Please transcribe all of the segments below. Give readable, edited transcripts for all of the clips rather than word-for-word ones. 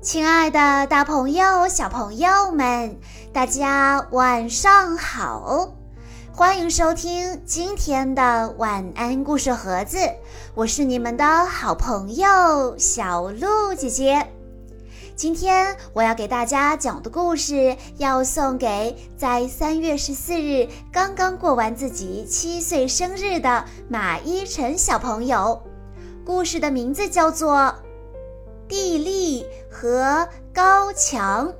亲爱的大朋友、小朋友们，大家晚上好！欢迎收听今天的晚安故事盒子，我是你们的好朋友小鹿姐姐。今天我要给大家讲的故事，要送给在3月14日刚刚过完自己7岁生日的马依晨小朋友。故事的名字叫做地利和高墙。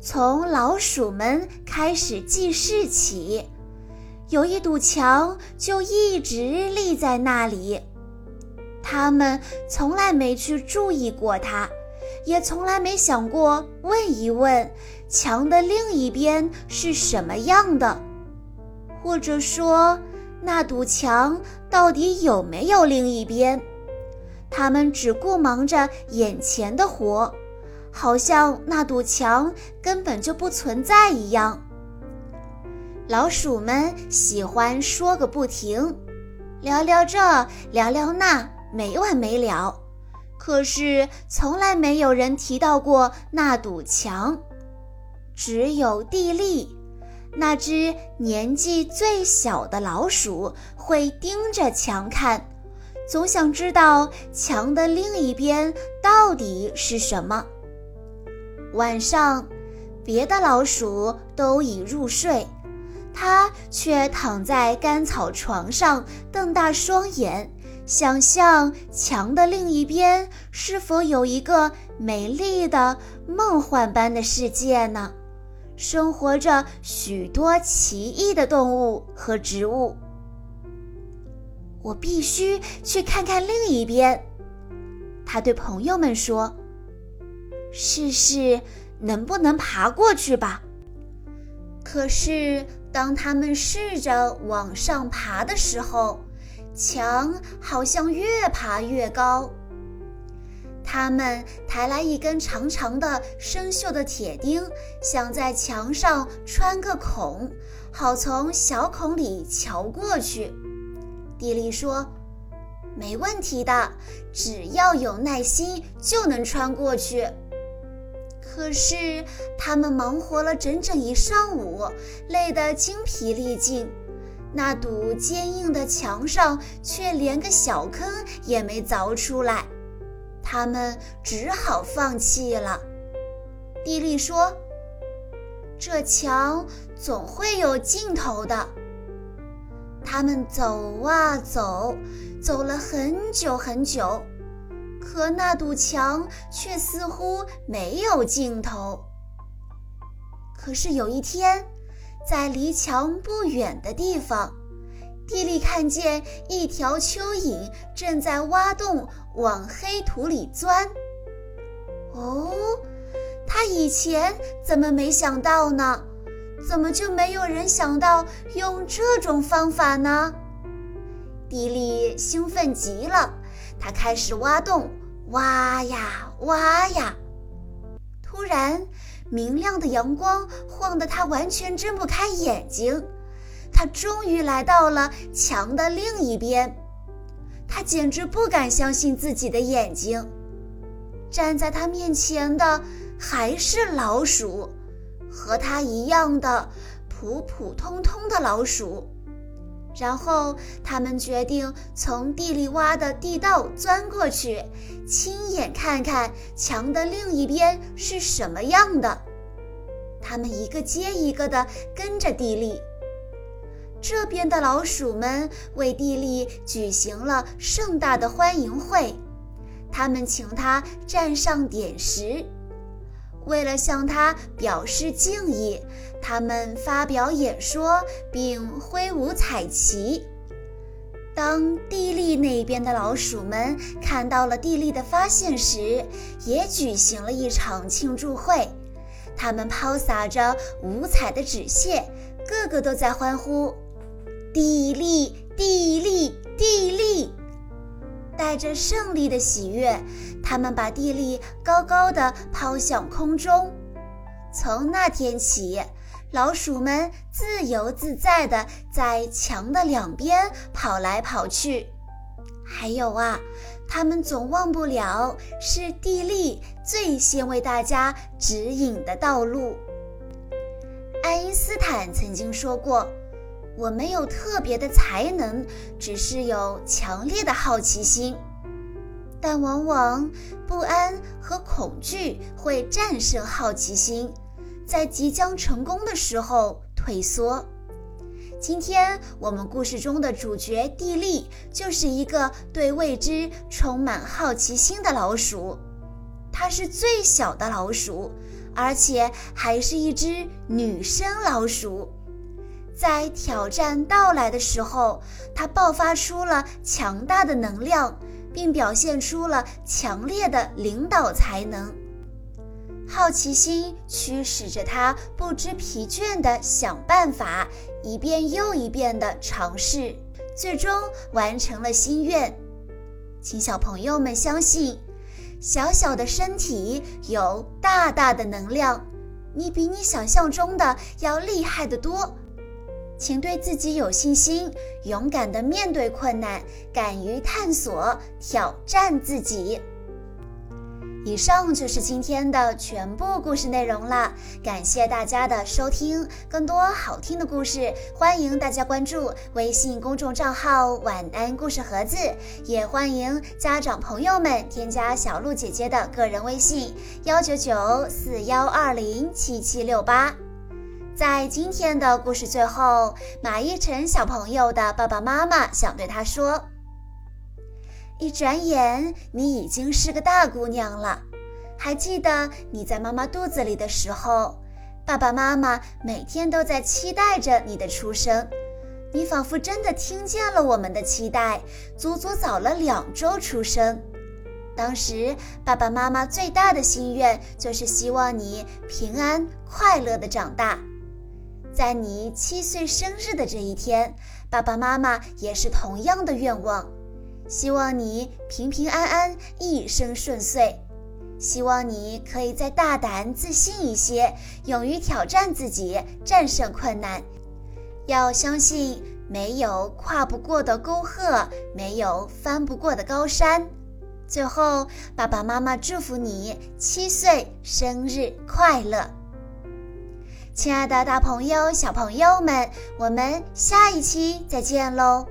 从老鼠们开始记事起，有一堵墙就一直立在那里，他们从来没去注意过它，也从来没想过问一问墙的另一边是什么样的，或者说那堵墙到底有没有另一边。他们只顾忙着眼前的活，好像那堵墙根本就不存在一样。老鼠们喜欢说个不停，聊聊这聊聊那，没完没了，可是从来没有人提到过那堵墙。只有地利，那只年纪最小的老鼠，会盯着墙看，总想知道墙的另一边到底是什么。晚上，别的老鼠都已入睡，它却躺在干草床上，瞪大双眼，想象墙的另一边是否有一个美丽的梦幻般的世界呢？生活着许多奇异的动物和植物。我必须去看看另一边，他对朋友们说，试试能不能爬过去吧。可是当他们试着往上爬的时候，墙好像越爬越高。他们抬来一根长长的生锈的铁钉，想在墙上穿个孔，好从小孔里瞧过去。地利说，没问题的，只要有耐心就能穿过去。可是他们忙活了整整一上午，累得精疲力尽，那堵坚硬的墙上却连个小坑也没凿出来，他们只好放弃了。地利说，这墙总会有尽头的。他们走啊走，走了很久很久，可那堵墙却似乎没有尽头。可是有一天，在离墙不远的地方，地利看见一条蚯蚓正在挖洞往黑土里钻。哦，他以前怎么没想到呢？怎么就没有人想到用这种方法呢？地利兴奋极了，他开始挖洞，挖呀挖呀。突然，明亮的阳光晃得他完全睁不开眼睛。他终于来到了墙的另一边，他简直不敢相信自己的眼睛。站在他面前的还是老鼠，和他一样的普普通通的老鼠。然后他们决定从地里挖的地道钻过去，亲眼看看墙的另一边是什么样的。他们一个接一个地跟着地利。这边的老鼠们为地利举行了盛大的欢迎会，他们请他站上点石。为了向他表示敬意，他们发表演说并挥舞彩旗。当地利那边的老鼠们看到了地利的发现时，也举行了一场庆祝会。他们抛洒着五彩的纸屑，个个都在欢呼，地利，地利，地利。带着胜利的喜悦，他们把地利高高地抛向空中。从那天起，老鼠们自由自在地在墙的两边跑来跑去，还有啊，他们总忘不了是地利最先为大家指引的道路。爱因斯坦曾经说过，我没有特别的才能，只是有强烈的好奇心。但往往不安和恐惧会战胜好奇心，在即将成功的时候退缩。今天我们故事中的主角地利就是一个对未知充满好奇心的老鼠，它是最小的老鼠，而且还是一只女生老鼠。在挑战到来的时候，它爆发出了强大的能量，并表现出了强烈的领导才能。好奇心驱使着它不知疲倦地想办法，一遍又一遍地尝试，最终完成了心愿。请小朋友们相信，小小的身体有大大的能量，你比你想象中的要厉害得多。请对自己有信心，勇敢地面对困难，敢于探索，挑战自己。以上就是今天的全部故事内容了，感谢大家的收听。更多好听的故事，欢迎大家关注微信公众账号晚安故事盒子，也欢迎家长朋友们添加小鹿姐姐的个人微信19941207768。在今天的故事最后，马一晨小朋友的爸爸妈妈想对他说，一转眼你已经是个大姑娘了，还记得你在妈妈肚子里的时候，爸爸妈妈每天都在期待着你的出生，你仿佛真的听见了我们的期待，足足早了2周出生。当时爸爸妈妈最大的心愿就是希望你平安快乐地长大。在你7岁生日的这一天，爸爸妈妈也是同样的愿望，希望你平平安安，一生顺遂，希望你可以再大胆自信一些，勇于挑战自己，战胜困难。要相信，没有跨不过的沟壑，没有翻不过的高山。最后，爸爸妈妈祝福你7岁生日快乐。亲爱的大朋友、小朋友们，我们下一期再见喽。